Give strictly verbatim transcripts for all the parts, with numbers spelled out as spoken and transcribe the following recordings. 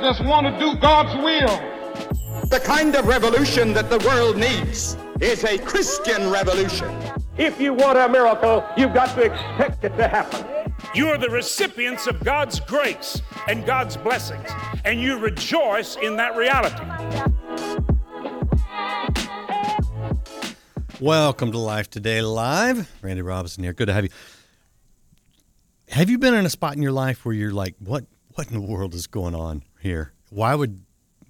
I just want to do God's will. The kind of revolution that the world needs is a Christian revolution. If you want a miracle, you've got to expect it to happen. You're the recipients of God's grace and God's blessings, and you rejoice in that reality. Welcome to Life Today Live. Randy Robinson here. Good to have you. Have you been in a spot in your life where you're like, what what in the world is going on here? Why would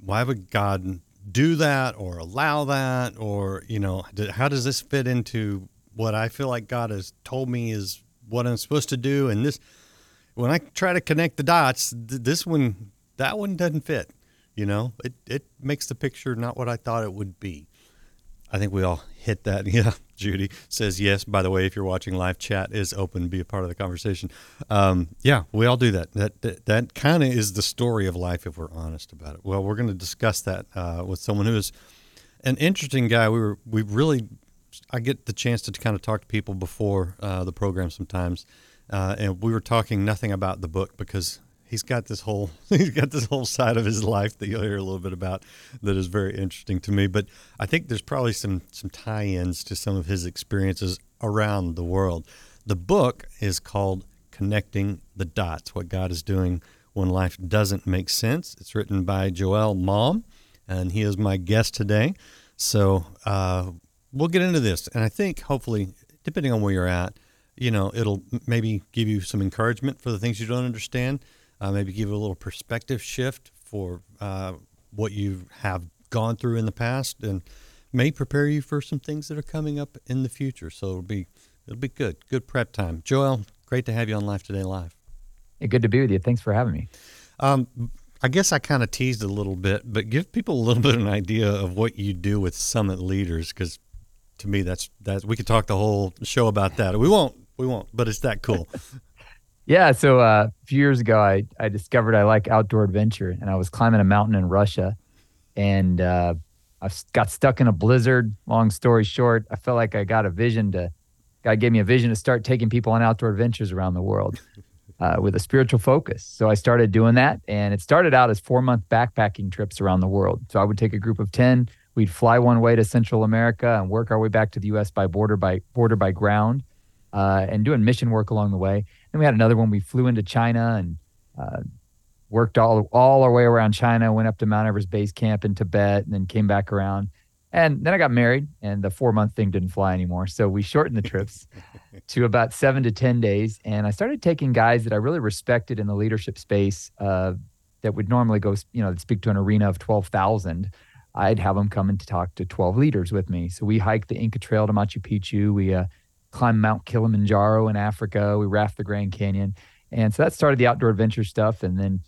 why would God do that or allow that? Or, you know, how does this fit into what I feel like God has told me is what I'm supposed to do? And this, when I try to connect the dots, this one, that one doesn't fit. You know, it, it makes the picture not what I thought it would be. I think we all hit that. Yeah, Judy says yes. By the way, if you're watching live, chat is open. Be a part of the conversation. Um, yeah, we all do that. That that, that kind of is the story of life if we're honest about it. Well, we're going to discuss that uh, with someone who is an interesting guy. We were we really I get the chance to kind of talk to people before uh, the program sometimes, uh, and we were talking nothing about the book because he's got this whole he's got this whole side of his life that you'll hear a little bit about that is very interesting to me. But I think there's probably some some tie-ins to some of his experiences around the world. The book is called Connecting the Dots: What God Is Doing When Life Doesn't Make Sense. It's written by Joel Malm, and he is my guest today. So uh, we'll get into this, and I think hopefully, depending on where you're at, you know, it'll maybe give you some encouragement for the things you don't understand. Uh, maybe give a little perspective shift for uh, what you have gone through in the past, and may prepare you for some things that are coming up in the future. So it'll be it'll be good, good prep time. Joel, great to have you on Life Today Live. Hey, good to be with you. Thanks for having me. Um, I guess I kind of teased a little bit, but give people a little bit of an idea of what you do with Summit Leaders, because to me, that's that's we could talk the whole show about that. We won't, we won't, but it's that cool. Yeah, so uh, a few years ago, I, I discovered I like outdoor adventure, and I was climbing a mountain in Russia, and uh, I got stuck in a blizzard. Long story short, I felt like I got a vision to, God gave me a vision to start taking people on outdoor adventures around the world uh, with a spiritual focus. So I started doing that, and it started out as four-month backpacking trips around the world. So I would take a group of ten, we'd fly one way to Central America and work our way back to the U S by border by border by ground. Uh, and doing mission work along the way. Then we had another one. We flew into China and uh, worked all all our way around China, went up to Mount Everest Base Camp in Tibet, and then came back around. And then I got married, and the four-month thing didn't fly anymore. So we shortened the trips to about seven to ten days. And I started taking guys that I really respected in the leadership space uh, that would normally go, you know, speak to an arena of twelve thousand. I'd have them come and talk to twelve leaders with me. So we hiked the Inca Trail to Machu Picchu. We uh, climbed Mount Kilimanjaro in Africa. We rafted the Grand Canyon. And so that started the outdoor adventure stuff. And then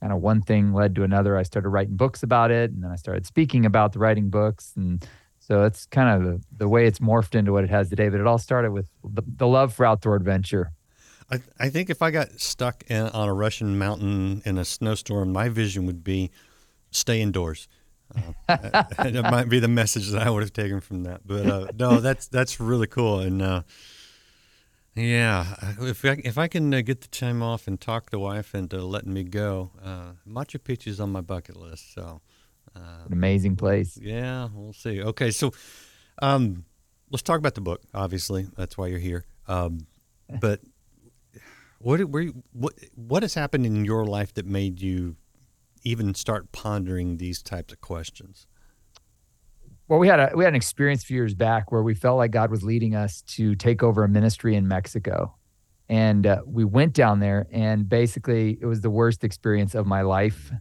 kind of one thing led to another. I started writing books about it. And then I started speaking about the writing books. And so that's kind of the, the way it's morphed into what it has today. But it all started with the, the love for outdoor adventure. I, I think if I got stuck in, on a Russian mountain in a snowstorm, my vision would be stay indoors. Uh, and it might be the message that I would have taken from that, but uh, no, that's that's really cool. And uh, yeah, if I, if I can uh, get the time off and talk the wife into letting me go, uh, Machu Picchu is on my bucket list. So uh, an amazing place. Yeah, we'll see. Okay, so um, let's talk about the book. Obviously, that's why you're here. Um, but what were you, what what has happened in your life that made you even start pondering these types of questions? Well, we had a we had an experience a few years back where we felt like God was leading us to take over a ministry in Mexico, and uh, we went down there, and basically it was the worst experience of my life,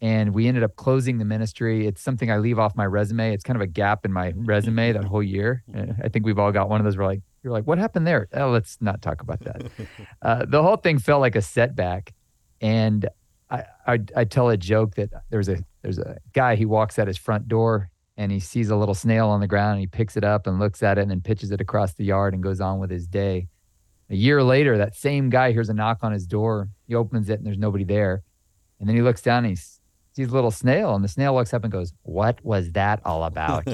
and we ended up closing the ministry. It's something I leave off my resume. It's kind of a gap in my resume that whole year. I think we've all got one of those. We're like, you're like, what happened there? Oh, let's not talk about that. Uh, the whole thing felt like a setback, and I, I, I tell a joke that there's a there's a guy, he walks at his front door and he sees a little snail on the ground and he picks it up and looks at it and then pitches it across the yard and goes on with his day. A year later, that same guy hears a knock on his door. He opens it and there's nobody there. And then he looks down and he sees a little snail, and the snail looks up and goes, "What was that all about?"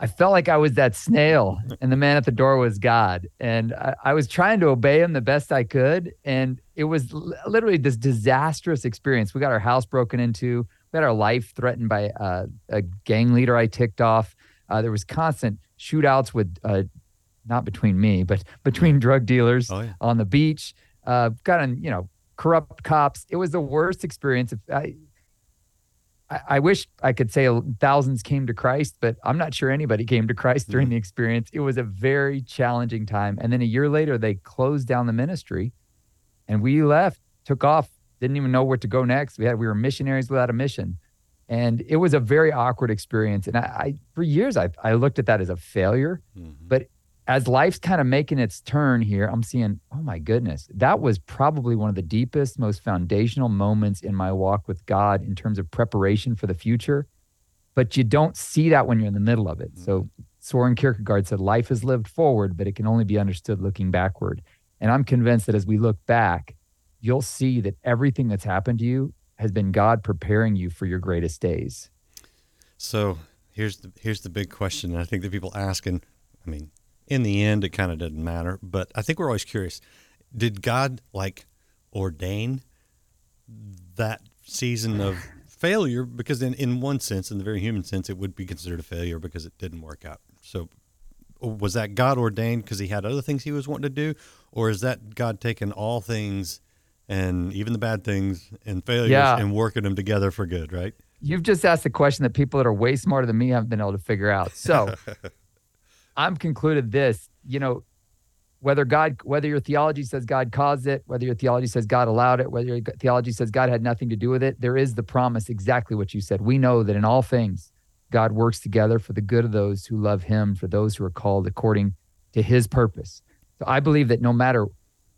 I felt like I was that snail and the man at the door was God. And I, I was trying to obey him the best I could. And it was l- literally this disastrous experience. We got our house broken into. We had our life threatened by uh, a gang leader I ticked off. Uh, there was constant shootouts with, uh, not between me, but between drug dealers oh, yeah. on the beach. Uh, got on, you know, corrupt cops. It was the worst experience. If I, I wish I could say thousands came to Christ, but I'm not sure anybody came to Christ during the experience. It was a very challenging time. And then a year later, they closed down the ministry and we left, took off, didn't even know where to go next. We had, we were missionaries without a mission. And it was a very awkward experience. And I, I for years, I, I looked at that as a failure. Mm-hmm. But as life's kind of making its turn here, I'm seeing, oh my goodness, that was probably one of the deepest, most foundational moments in my walk with God in terms of preparation for the future. But you don't see that when you're in the middle of it. Mm-hmm. So Soren Kierkegaard said, life is lived forward, but it can only be understood looking backward. And I'm convinced that as we look back, you'll see that everything that's happened to you has been God preparing you for your greatest days. So here's the, here's the big question. I think that people ask, and I mean, in the end, it kind of doesn't matter, but I think we're always curious. Did God like ordain that season of failure? Because in, in one sense, in the very human sense, it would be considered a failure because it didn't work out. So was that God ordained because he had other things he was wanting to do? Or is that God taking all things and even the bad things and failures yeah. and working them together for good, right? You've just asked a question that people that are way smarter than me haven't been able to figure out. So... I'm concluded this, you know, whether God, whether your theology says God caused it, whether your theology says God allowed it, whether your theology says God had nothing to do with it, there is the promise, exactly what you said. We know that in all things, God works together for the good of those who love him, for those who are called according to his purpose. So I believe that no matter,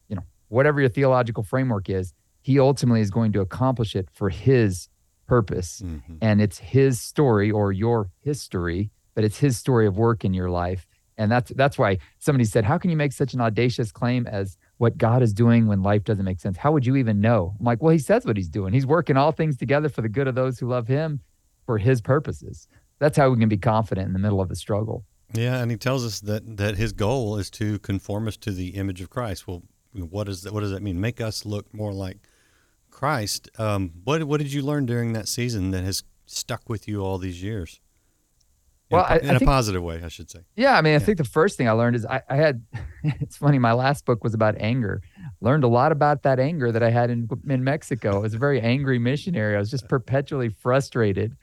you know, whatever your theological framework is, he ultimately is going to accomplish it for his purpose. Mm-hmm. And it's his story or your history, but it's his story of work in your life. And that's that's why somebody said, how can you make such an audacious claim as what God is doing when life doesn't make sense? How would you even know? I'm like, well, he says what he's doing. He's working all things together for the good of those who love him for his purposes. That's how we can be confident in the middle of the struggle. Yeah, and he tells us that that his goal is to conform us to the image of Christ. Well, what, is that, what does that mean? Make us look more like Christ. Um, what, what did you learn during that season that has stuck with you all these years? Well, in, I, in I a think, positive way, I should say. Yeah, I mean, I yeah. think the first thing I learned is I, I had, it's funny, my last book was about anger. Learned a lot about that anger that I had in, in Mexico. I was a very angry missionary. I was just perpetually frustrated.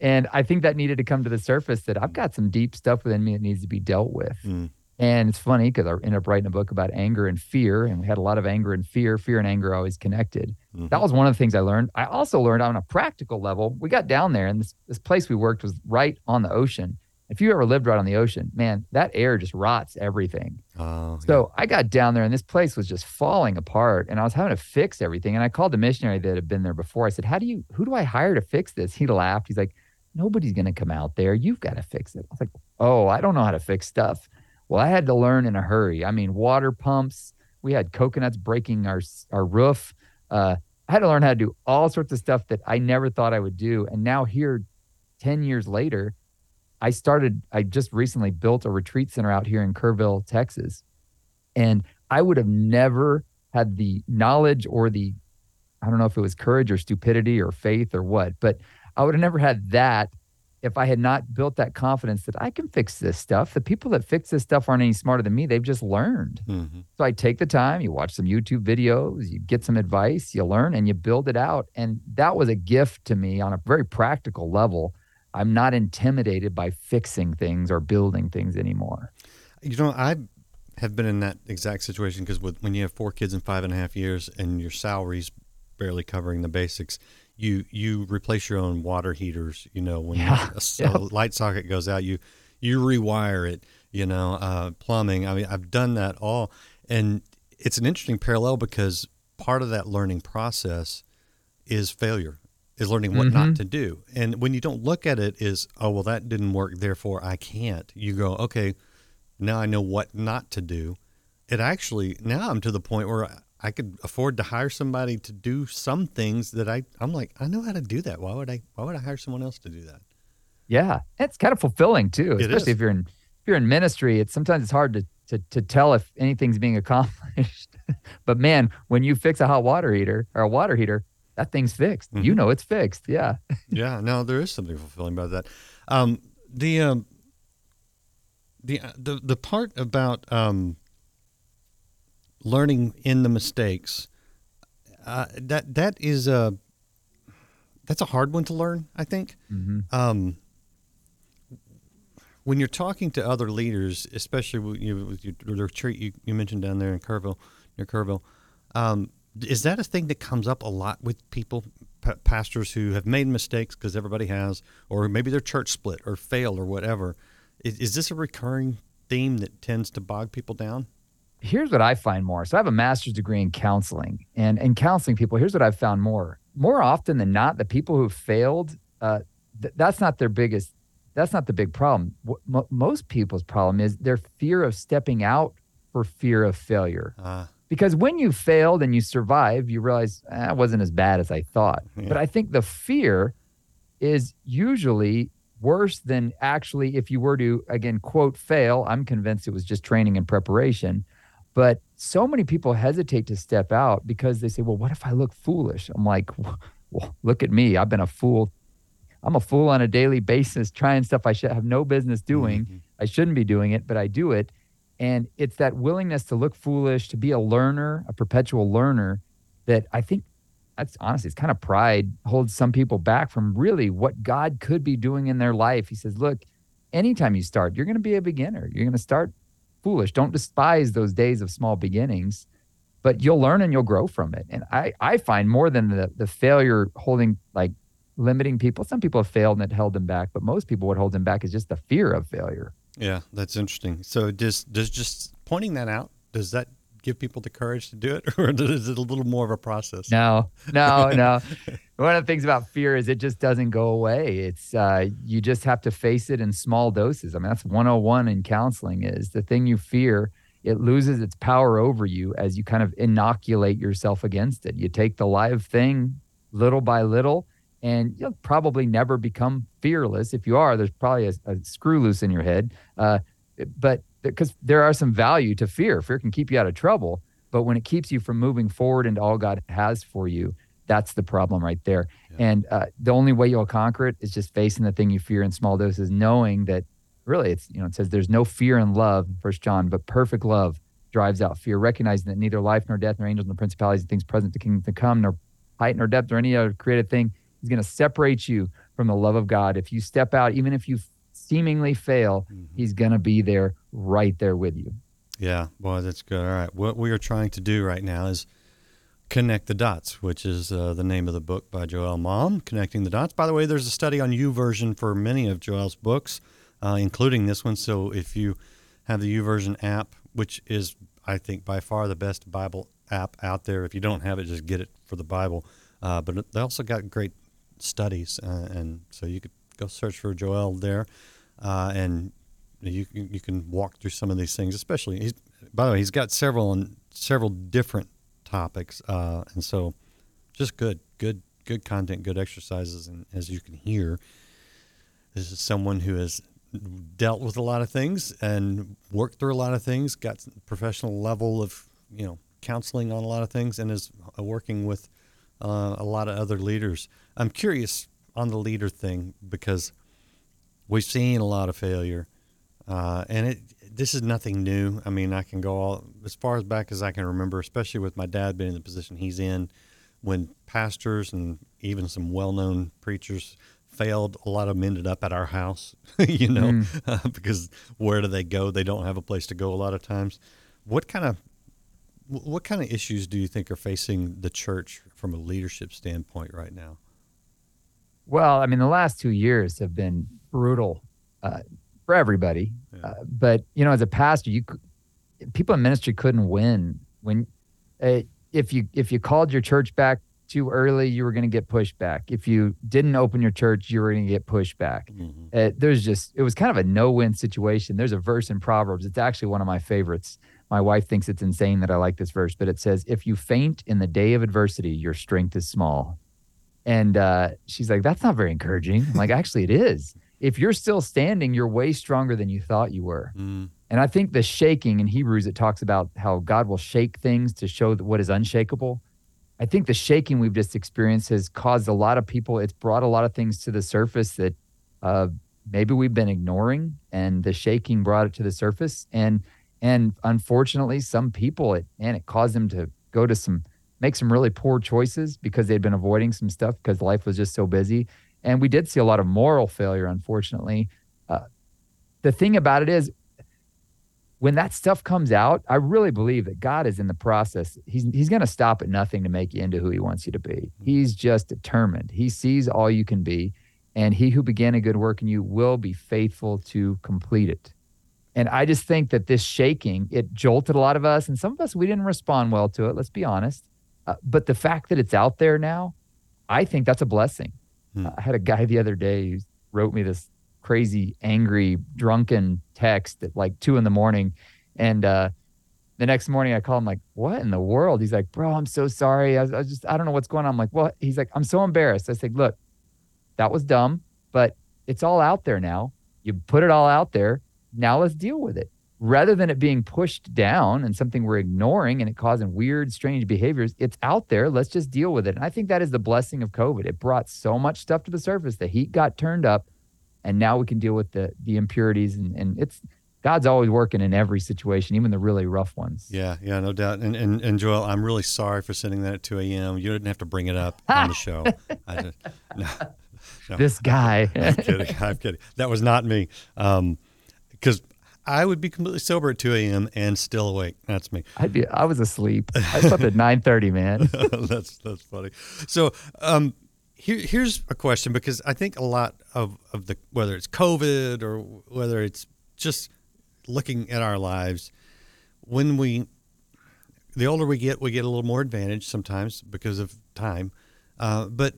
And I think that needed to come to the surface, that I've got some deep stuff within me that needs to be dealt with. Mm. And it's funny because I ended up writing a book about anger and fear, and we had a lot of anger and fear. Fear and anger are always connected. Mm-hmm. That was one of the things I learned. I also learned on a practical level, we got down there, and this, this place we worked was right on the ocean. If you ever lived right on the ocean, man, that air just rots everything. Oh, so yeah. I got down there, and this place was just falling apart, and I was having to fix everything. And I called the missionary that had been there before. I said, "How do you? Who do I hire to fix this?" He laughed. He's like, "Nobody's going to come out there. You've got to fix it." I was like, "Oh, I don't know how to fix stuff." Well, I had to learn in a hurry. I mean, water pumps, we had coconuts breaking our our roof. Uh, I had to learn how to do all sorts of stuff that I never thought I would do. And now here, ten years later, I started, I just recently built a retreat center out here in Kerrville, Texas. And I would have never had the knowledge or the, I don't know if it was courage or stupidity or faith or what, but I would have never had that if I had not built that confidence that I can fix this stuff. The people that fix this stuff aren't any smarter than me. They've just learned. Mm-hmm. So I take the time, you watch some YouTube videos, you get some advice, you learn, and you build it out. And that was a gift to me on a very practical level. I'm not intimidated by fixing things or building things anymore. You know, I have been in that exact situation because when you have four kids in five and a half years and your salary's barely covering the basics, You you replace your own water heaters. You know, when yeah, a, yep. a light socket goes out, you you rewire it. You know, uh, plumbing. I mean, I've done that all, and it's an interesting parallel because part of that learning process is failure, is learning what mm-hmm. not to do. And when you don't look at it as, oh well, that didn't work, therefore I can't. You go, okay, now I know what not to do. It actually now I'm to the point where I, I could afford to hire somebody to do some things that I, I'm like, I know how to do that. Why would I, why would I hire someone else to do that? Yeah. It's kind of fulfilling too, it especially is. if you're in if you're in ministry. It's sometimes it's hard to to to tell if anything's being accomplished. But man, when you fix a hot water heater or a water heater, that thing's fixed. Mm-hmm. You know it's fixed. Yeah. Yeah. No, there is something fulfilling about that. Um, the um, the the the part about um, learning in the mistakes uh, that that is a that's a hard one to learn, I think. Mm-hmm. Um, when you're talking to other leaders, especially with, you know, with your retreat you, you mentioned down there in Kerrville, near Kerrville. Um, Is that a thing that comes up a lot with people, p- pastors who have made mistakes, because everybody has, or maybe their church split or failed or whatever? Is, is this a recurring theme that tends to bog people down? Here's what I find more. So I have a master's degree in counseling, and in counseling people, here's what I've found more. More often than not, the people who have failed, uh, th- that's not their biggest, that's not the big problem. W- m- most people's problem is their fear of stepping out for fear of failure. Uh. Because when you failed and you survived, you realize, eh, it wasn't as bad as I thought. Yeah. But I think the fear is usually worse than actually if you were to, again, quote, fail. I'm convinced it was just training and preparation. But so many people hesitate to step out because they say, well, what if I look foolish? I'm like, well, look at me. I've been a fool. I'm a fool on a daily basis, trying stuff I should have no business doing. Mm-hmm. I shouldn't be doing it, but I do it. And it's that willingness to look foolish, to be a learner, a perpetual learner, that I think that's honestly, it's kind of pride holds some people back from really what God could be doing in their life. He says, look, anytime you start, you're going to be a beginner. You're going to start foolish. Don't despise those days of small beginnings, but you'll learn and you'll grow from it. And I, I find more than the, the failure holding, like limiting people. Some people have failed and it held them back, but most people, what holds them back is just the fear of failure. Yeah, that's interesting. So does, does just pointing that out, does that give people the courage to do it, or is it a little more of a process? No, no, no. One of the things about fear is it just doesn't go away. It's uh, you just have to face it in small doses. I mean, that's one oh one in counseling is the thing you fear, it loses its power over you as you kind of inoculate yourself against it. You take the live thing little by little, and you'll probably never become fearless. If you are, there's probably a, a screw loose in your head. Uh, but because there are some value to fear. Fear can keep you out of trouble. But when it keeps you from moving forward into all God has for you, that's the problem right there. Yeah. And uh, the only way you'll conquer it is just facing the thing you fear in small doses, knowing that really it's, you know, it says there's no fear in love, First John, but perfect love drives out fear, recognizing that neither life nor death nor angels nor principalities and things present to kingdom to come, nor height nor depth or any other created thing is going to separate you from the love of God. If you step out, even if you seemingly fail, mm-hmm. He's going to be there, right there with you. Yeah, boy, that's good. All right. What we are trying to do right now is connect the dots, which is uh, the name of the book by Joel Malm, Connecting the Dots. By the way, there's a study on YouVersion for many of Joel's books, uh, including this one. So if you have the YouVersion app, which is, I think, by far the best Bible app out there. If you don't have it, just get it for the Bible. Uh, but they also got great studies, uh, and so you could go search for Joel there, uh, and you you can walk through some of these things. Especially, he's, by the way, he's got several on several different topics, uh, and so just good, good, good content, good exercises. And as you can hear, this is someone who has dealt with a lot of things and worked through a lot of things, got professional level of you know counseling on a lot of things, and is working with uh, a lot of other leaders. I'm curious on the leader thing because we've seen a lot of failure, uh, and it this is nothing new. I mean, I can go all, as far as back as I can remember, especially with my dad being in the position he's in, when pastors and even some well-known preachers failed, a lot of them ended up at our house, you know, mm. uh, because where do they go? They don't have a place to go a lot of times. What kind of what kind of issues do you think are facing the church from a leadership standpoint right now? Well, I mean, the last two years have been brutal uh, for everybody. Yeah. Uh, but, you know, as a pastor, you people in ministry couldn't win. When uh, if you if you called your church back too early, you were going to get pushback. If you didn't open your church, you were going to get pushback. Mm-hmm. Uh, there's just it was kind of a no-win situation. There's a verse in Proverbs. It's actually one of my favorites. My wife thinks it's insane that I like this verse, but it says, "If you faint in the day of adversity, your strength is small." And uh, she's like, that's not very encouraging. I'm like, actually, it is. if you're still standing, you're way stronger than you thought you were. Mm. And I think the shaking in Hebrews, it talks about how God will shake things to show what is unshakable. I think the shaking we've just experienced has caused a lot of people, it's brought a lot of things to the surface that uh, maybe we've been ignoring, and the shaking brought it to the surface. And and unfortunately, some people, it and it caused them to go to some, make some really poor choices because they'd been avoiding some stuff because life was just so busy. And we did see a lot of moral failure, unfortunately. Uh, the thing about it is, when that stuff comes out, I really believe that God is in the process. He's he's going to stop at nothing to make you into who he wants you to be. He's just determined. He sees all you can be, and he who began a good work in you will be faithful to complete it. And I just think that this shaking, it jolted a lot of us, and some of us, we didn't respond well to it, let's be honest. Uh, but the fact that it's out there now, I think that's a blessing. Hmm. Uh, I had a guy the other day who wrote me this crazy, angry, drunken text at like two in the morning. And uh, the next morning I call him like, what in the world? He's like, bro, I'm so sorry. I, I just, I don't know what's going on. I'm like, what? He's like, I'm so embarrassed. I said, look, that was dumb, but it's all out there now. You put it all out there. Now let's deal with it. Rather than it being pushed down and something we're ignoring and it causing weird, strange behaviors, it's out there. Let's just deal with it. And I think that is the blessing of COVID. It brought so much stuff to the surface. The heat got turned up. And now we can deal with the the impurities, and, and it's God's always working in every situation, even the really rough ones. Yeah, yeah, no doubt. And and, and Joel, I'm really sorry for sending that at two a.m. You didn't have to bring it up on the show. I just, no, no. This guy. I'm kidding. I'm kidding. That was not me. Um, because I would be completely sober at two a.m. and still awake. That's me. I'd be. I was asleep. I slept at nine thirty, man. that's that's funny. So, um. Here, here's a question, because I think a lot of, of the, whether it's COVID or whether it's just looking at our lives, when we, the older we get, we get a little more advantage sometimes because of time. Uh, but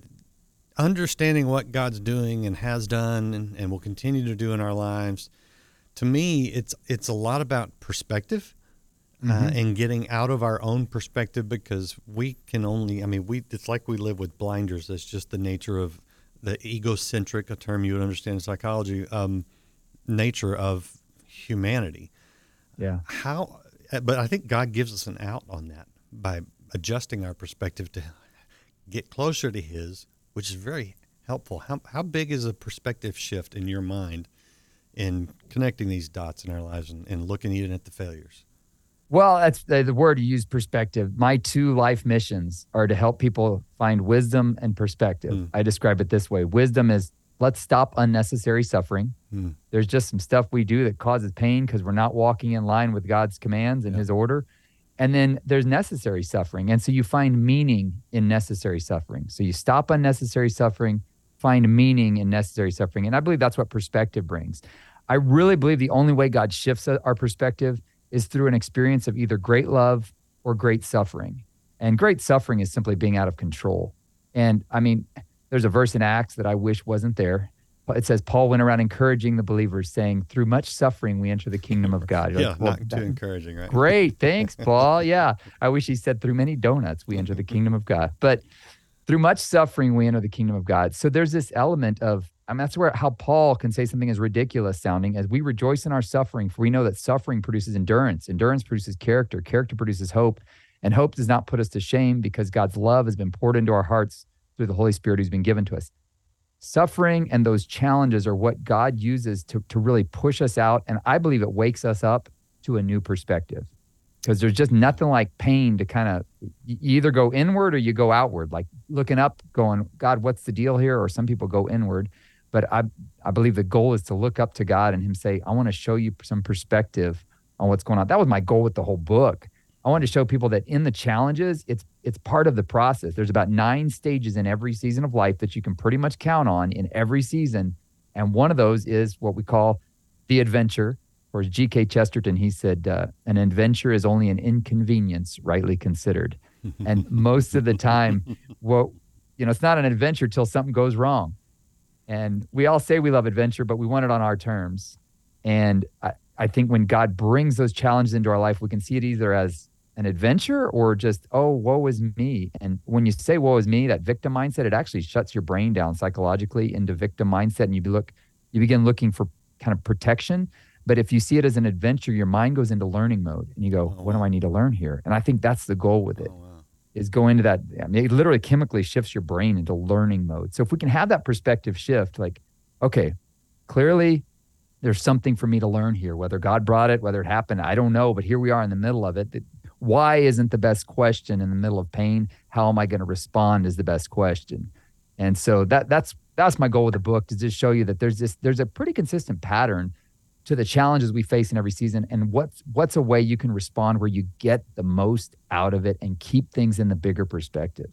understanding what God's doing and has done and, and will continue to do in our lives, to me, it's, it's a lot about perspective. Uh, mm-hmm. And getting out of our own perspective, because we can only, I mean, we it's like we live with blinders. That's just the nature of the egocentric, a term you would understand in psychology, um, nature of humanity. Yeah. How, but I think God gives us an out on that by adjusting our perspective to get closer to his, which is very helpful. How, how big is a perspective shift in your mind in connecting these dots in our lives and, and looking even at the failures? Well, that's the, the word you use, perspective. My two life missions are to help people find wisdom and perspective. Mm. I describe it this way. Wisdom is, let's stop unnecessary suffering. Mm. There's just some stuff we do that causes pain because we're not walking in line with God's commands and yeah. his order. And then there's necessary suffering. And so you find meaning in necessary suffering. So you stop unnecessary suffering, find meaning in necessary suffering. And I believe that's what perspective brings. I really believe the only way God shifts our perspective is through an experience of either great love or great suffering. And great suffering is simply being out of control. And I mean, there's a verse in Acts that I wish wasn't there. It says, Paul went around encouraging the believers, saying, through much suffering, we enter the kingdom of God. You're yeah, like, well, not that, too encouraging, right? Great, thanks, Paul. Yeah, I wish he said, through many donuts, we enter the kingdom of God. But through much suffering, we enter the kingdom of God. So there's this element of, I mean, that's where how Paul can say something as ridiculous sounding as we rejoice in our suffering, for we know that suffering produces endurance. Endurance produces character. Character produces hope. And hope does not put us to shame because God's love has been poured into our hearts through the Holy Spirit who's been given to us. Suffering and those challenges are what God uses to, to really push us out. And I believe it wakes us up to a new perspective, because there's just nothing like pain to kind of, you either go inward or you go outward, like looking up going, God, what's the deal here? Or some people go inward. But I I believe the goal is to look up to God and him say, I want to show you some perspective on what's going on. That was my goal with the whole book. I wanted to show people that in the challenges, it's it's part of the process. There's about nine stages in every season of life that you can pretty much count on in every season. And one of those is what we call the adventure. Or as G K Chesterton, he said, uh, an adventure is only an inconvenience rightly considered. And most of the time, well, you know, it's not an adventure till something goes wrong. And we all say we love adventure, but we want it on our terms. And I, I think when God brings those challenges into our life, we can see it either as an adventure or just, oh, woe is me. And when you say woe is me, that victim mindset, it actually shuts your brain down psychologically into victim mindset. And you look You begin looking for kind of protection. But if you see it as an adventure, your mind goes into learning mode and you go, oh, wow. What do I need to learn here? And I think that's the goal with it, oh, wow. is go into that. I mean, it literally chemically shifts your brain into learning mode. So if we can have that perspective shift, like, okay, clearly there's something for me to learn here, whether God brought it, whether it happened, I don't know, but here we are in the middle of it. Why isn't the best question in the middle of pain? How am I going to respond is the best question. And so that that's that's my goal with the book, to just show you that there's this there's a pretty consistent pattern to the challenges we face in every season, and what's what's a way you can respond where you get the most out of it and keep things in the bigger perspective.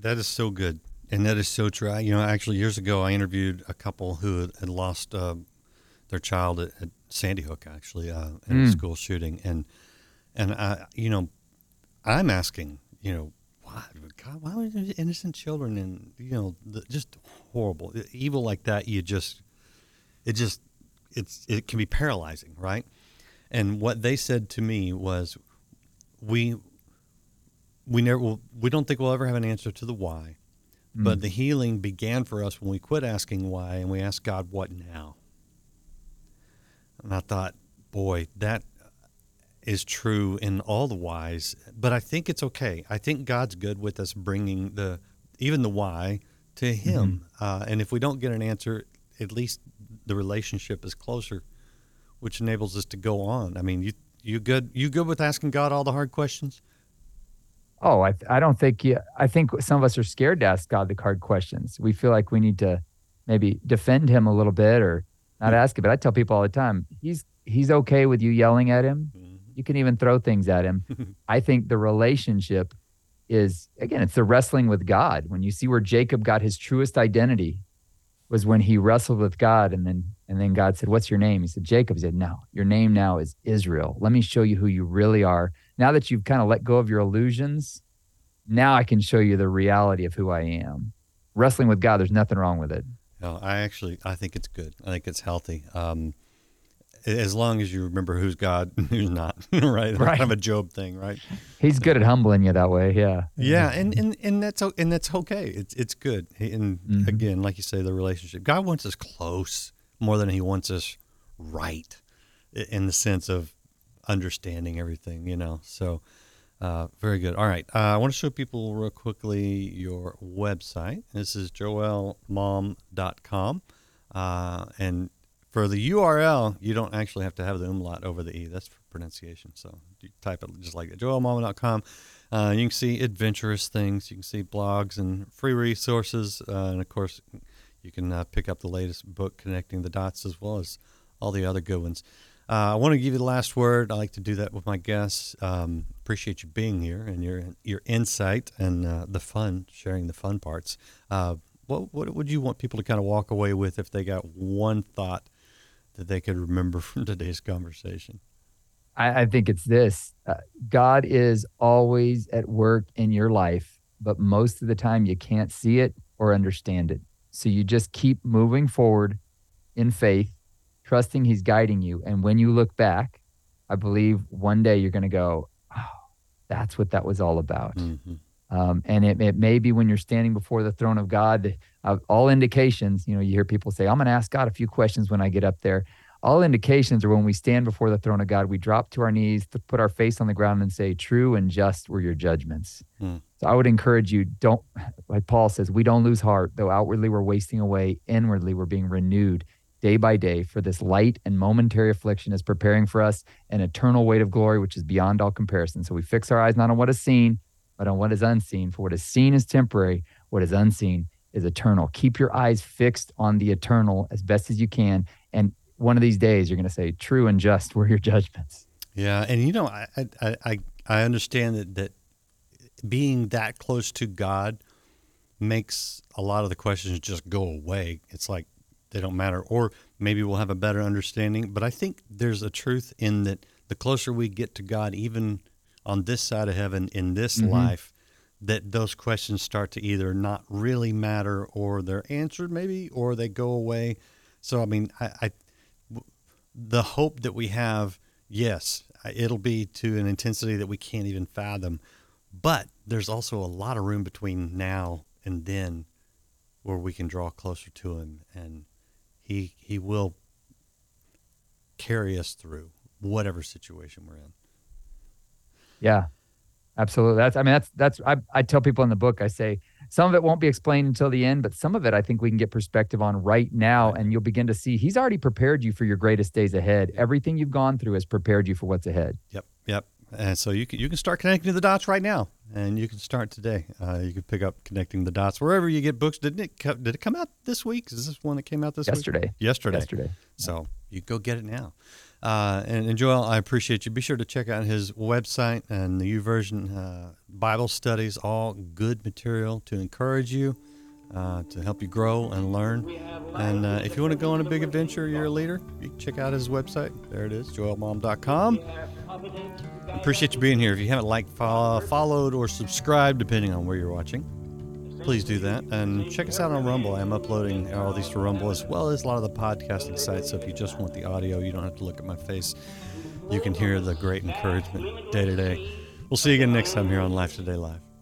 That is so good, and that is so true. You know, actually, years ago, I interviewed a couple who had lost uh, their child at, at Sandy Hook, actually, uh, in mm. a school shooting, and and I, you know, I'm asking, you know, why, God, why were there innocent children, and you know, the, just horrible evil like that? You just, it just. It's, it can be paralyzing, right? And what they said to me was, we we never will, we don't think we'll ever have an answer to the why, mm. but the healing began for us when we quit asking why and we asked God, what now? And I thought, boy, that is true in all the whys, but I think it's okay. I think God's good with us bringing the even the why to him. Mm-hmm. Uh, and if we don't get an answer, at least the relationship is closer, which enables us to go on. I mean, you you good you good with asking God all the hard questions? Oh, I I don't think you. I think some of us are scared to ask God the hard questions. We feel like we need to maybe defend him a little bit or not mm-hmm. ask it. But I tell people all the time, he's he's okay with you yelling at him. Mm-hmm. You can even throw things at him. I think the relationship is, again, it's the wrestling with God. When you see where Jacob got his truest identity, was when he wrestled with God, and then and then God said, what's your name? He said, Jacob. He said, no, your name now is Israel. Let me show you who you really are. Now that you've kind of let go of your illusions, now I can show you the reality of who I am. Wrestling with God, there's nothing wrong with it. No, I actually, I think it's good. I think it's healthy. Um, as long as you remember who's God and who's not, right? That's right. Kind of a Job thing, right? He's good at humbling you that way, yeah. Yeah, and and, and that's and that's okay. It's it's good. And mm-hmm. again, like you say, the relationship. God wants us close more than he wants us right, in the sense of understanding everything, you know. So, uh, very good. All right, uh, I want to show people real quickly your website. This is joel malm dot com, uh, and for the U R L, you don't actually have to have the umlaut over the E. That's for pronunciation. So you type it just like that, joel malm dot com. Uh, you can see adventurous things. You can see blogs and free resources. Uh, and, of course, you can uh, pick up the latest book, Connecting the Dots, as well as all the other good ones. Uh, I want to give you the last word. I like to do that with my guests. Um, appreciate you being here and your your insight and uh, the fun, sharing the fun parts. Uh, what, what would you want people to kind of walk away with if they got one thought that they could remember from today's conversation? I, I think it's this. Uh, God is always at work in your life, but most of the time you can't see it or understand it. So you just keep moving forward in faith, trusting he's guiding you. And when you look back, I believe one day you're going to go, oh, that's what that was all about. Mm-hmm. Um, and it, it may be when you're standing before the throne of God, uh, all indications, you know, you hear people say, I'm going to ask God a few questions when I get up there. All indications are when we stand before the throne of God, we drop to our knees, to put our face on the ground and say, true and just were your judgments. Hmm. So I would encourage you, don't, like Paul says, we don't lose heart, though outwardly we're wasting away, inwardly we're being renewed day by day, for this light and momentary affliction is preparing for us an eternal weight of glory, which is beyond all comparison. So we fix our eyes not on what is seen, but on what is unseen, for what is seen is temporary, what is unseen is eternal. Keep your eyes fixed on the eternal as best as you can, and one of these days you're going to say, true and just were your judgments. Yeah, and you know, I I I, I understand that, that being that close to God makes a lot of the questions just go away. It's like they don't matter, or maybe we'll have a better understanding, but I think there's a truth in that the closer we get to God, even on this side of heaven, in this mm-hmm. life, that those questions start to either not really matter, or they're answered maybe, or they go away. So, I mean, I, I the hope that we have, yes, it'll be to an intensity that we can't even fathom, but there's also a lot of room between now and then where we can draw closer to him and He he will carry us through whatever situation we're in. Yeah, absolutely. That's I mean that's that's I I tell people in the book, I say some of it won't be explained until the end, but some of it I think we can get perspective on right now, right. And you'll begin to see he's already prepared you for your greatest days ahead. Everything you've gone through has prepared you for what's ahead. Yep, yep. And so you can you can start connecting the dots right now, and you can start today. Uh, you can pick up Connecting the Dots wherever you get books. Didn't it co- did it come out this week? Is this one that came out this yesterday. week? Yesterday. Yesterday. Yesterday. So you go get it now. Uh, and, and Joel, I appreciate you. Be sure to check out his website and the YouVersion uh, Bible studies, all good material to encourage you, uh, to help you grow and learn. And uh, if you want to go on a big adventure, you're a leader, you can check out his website. There it is, joel malm dot com. Appreciate you being here. If you haven't liked, follow, followed, or subscribed, depending on where you're watching, please do that. And check us out on Rumble. I am uploading all these to Rumble as well as a lot of the podcasting sites. So if you just want the audio, you don't have to look at my face. You can hear the great encouragement day to day. We'll see you again next time here on Life Today Live.